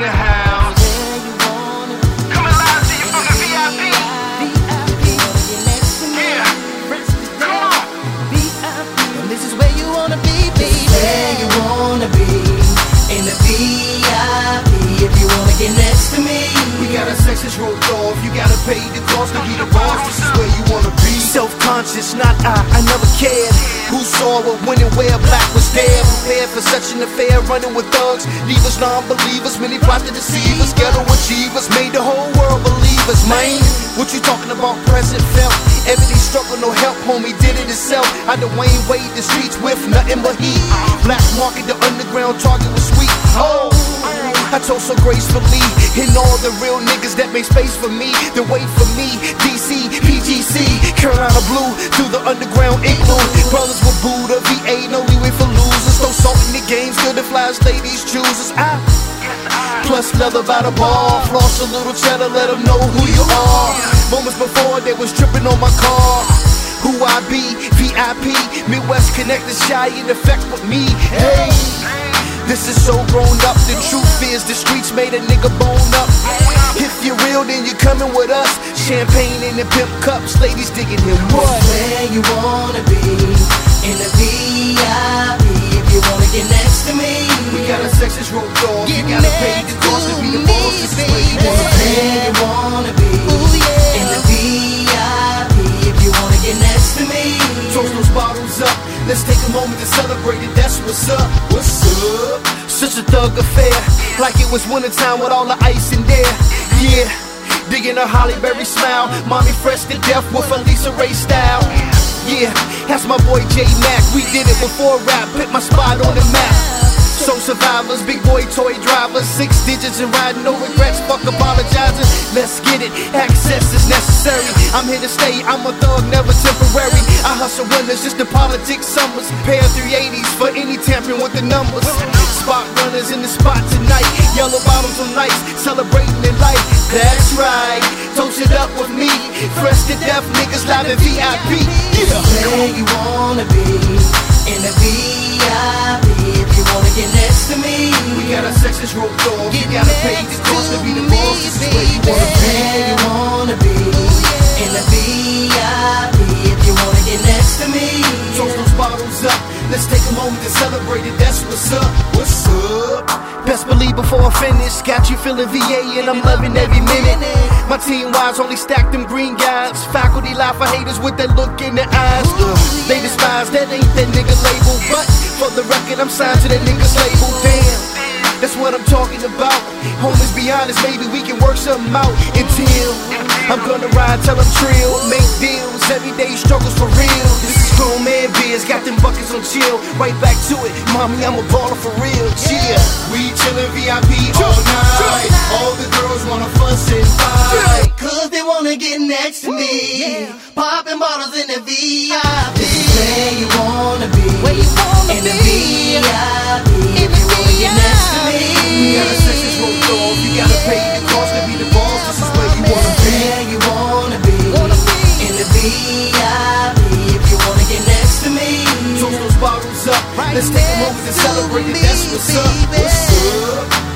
in the house. Coming live to you from the VIP. Yeah, come on. VIP. This is where you wanna be, baby. This is where you wanna be, in the VIP. If you wanna get next to me, we got our sections roped off. You gotta pay the cost to be the boss. This is where you wanna be. Self-conscious, not I never cared. Who saw what went and where? Black was there, prepared for such an affair. Running with thugs, leavers, non-believers. Many plot to deceive us, ghetto achievers. Made the whole world believe us, man. What you talking about, present felt? Everything struggle, no help, homie did it himself. I done Wayne Wade the streets with nothing but heat. Black market, the underground target was sweet. Oh, I told so gracefully, and all the real niggas that make space for me, that wait for me. DC, PGC, Carolina Blue, through the underground igloo. Brothers with Buddha, VA, no leeway for losers. Throw salt in the game, still the flyest ladies choosers. Plus leather by the bar, floss a little cheddar, let them know who you are. Moments before, they was tripping on my car. Who I be, VIP, Midwest connected, shy in effect with me. Hey. This is so grown up, the truth is the streets made a nigga bone up. If you're real, then you're coming with us. Champagne in the pimp cups, ladies digging him what? Where you wanna be, in the VIP. If you wanna get next to me, we got our sections roped off. You gotta pay the cost to be the boss. This is where you wanna be. Where you wanna be, in the VIP. If you wanna get next to me, toast those bottles up. Let's take a moment to celebrate it, that's what's up. What's up? Such a thug affair, like it was wintertime with all the ice in there. Yeah, digging a Holly Berry smile. Mommy fresh to death with a Lisa Ray style. Yeah, that's my boy J Mac. We did it before rap, put my spot on the map. So survivors, big boy toy drivers. 6 digits and riding, no regrets, fuck apologizing. Let's get it, access is necessary. I'm here to stay, I'm a thug, never temporary. I hustle winners, just the politics summers. Pair 380s for any tampering with the numbers. Spot runners in the spot tonight. Yellow bottoms on nights, celebrating their life. That's right, toast it up with me. Fresh to death, niggas live in VIP. Yeah. Where you wanna be, in the VIP. If you wanna get next to me, we got our sections roped off. You gotta pay the cost to be the boss. This is where you wanna be. Where you wanna be, in the VIP. If you wanna get next to me, toast those bottles up. Let's take a moment to celebrate it, that's what's up. What's up? Best believe before I finish, got you feeling VA and I'm loving every minute. My team wise only stacked them green guys. Faculty life for haters with that look in their eyes. They despise, that ain't that nigga label. But for the record, I'm signed to that nigga's label. Damn, that's what I'm talking about. Homies, be honest, maybe we can work something out. Until I'm gonna ride till I'm trill. Make deals, everyday struggles for real. This is grown man biz, got them buckets on chill. Right back to it, mommy, I'm a baller for real. Yeah, we chillin' VIP all night. All the girls wanna fuss and fight, cause they wanna get next to me. Poppin' bottles in the VIP. This is where you wanna be, in the VIP. If you wanna get next to me, we got our sections roped off. You gotta pay the cost to be the boss. This is where you wanna be. Where you wanna be, in the VIP. If you wanna get next to me, toast those bottles up. Let's take a moment to celebrate it. That's what's up. What's up?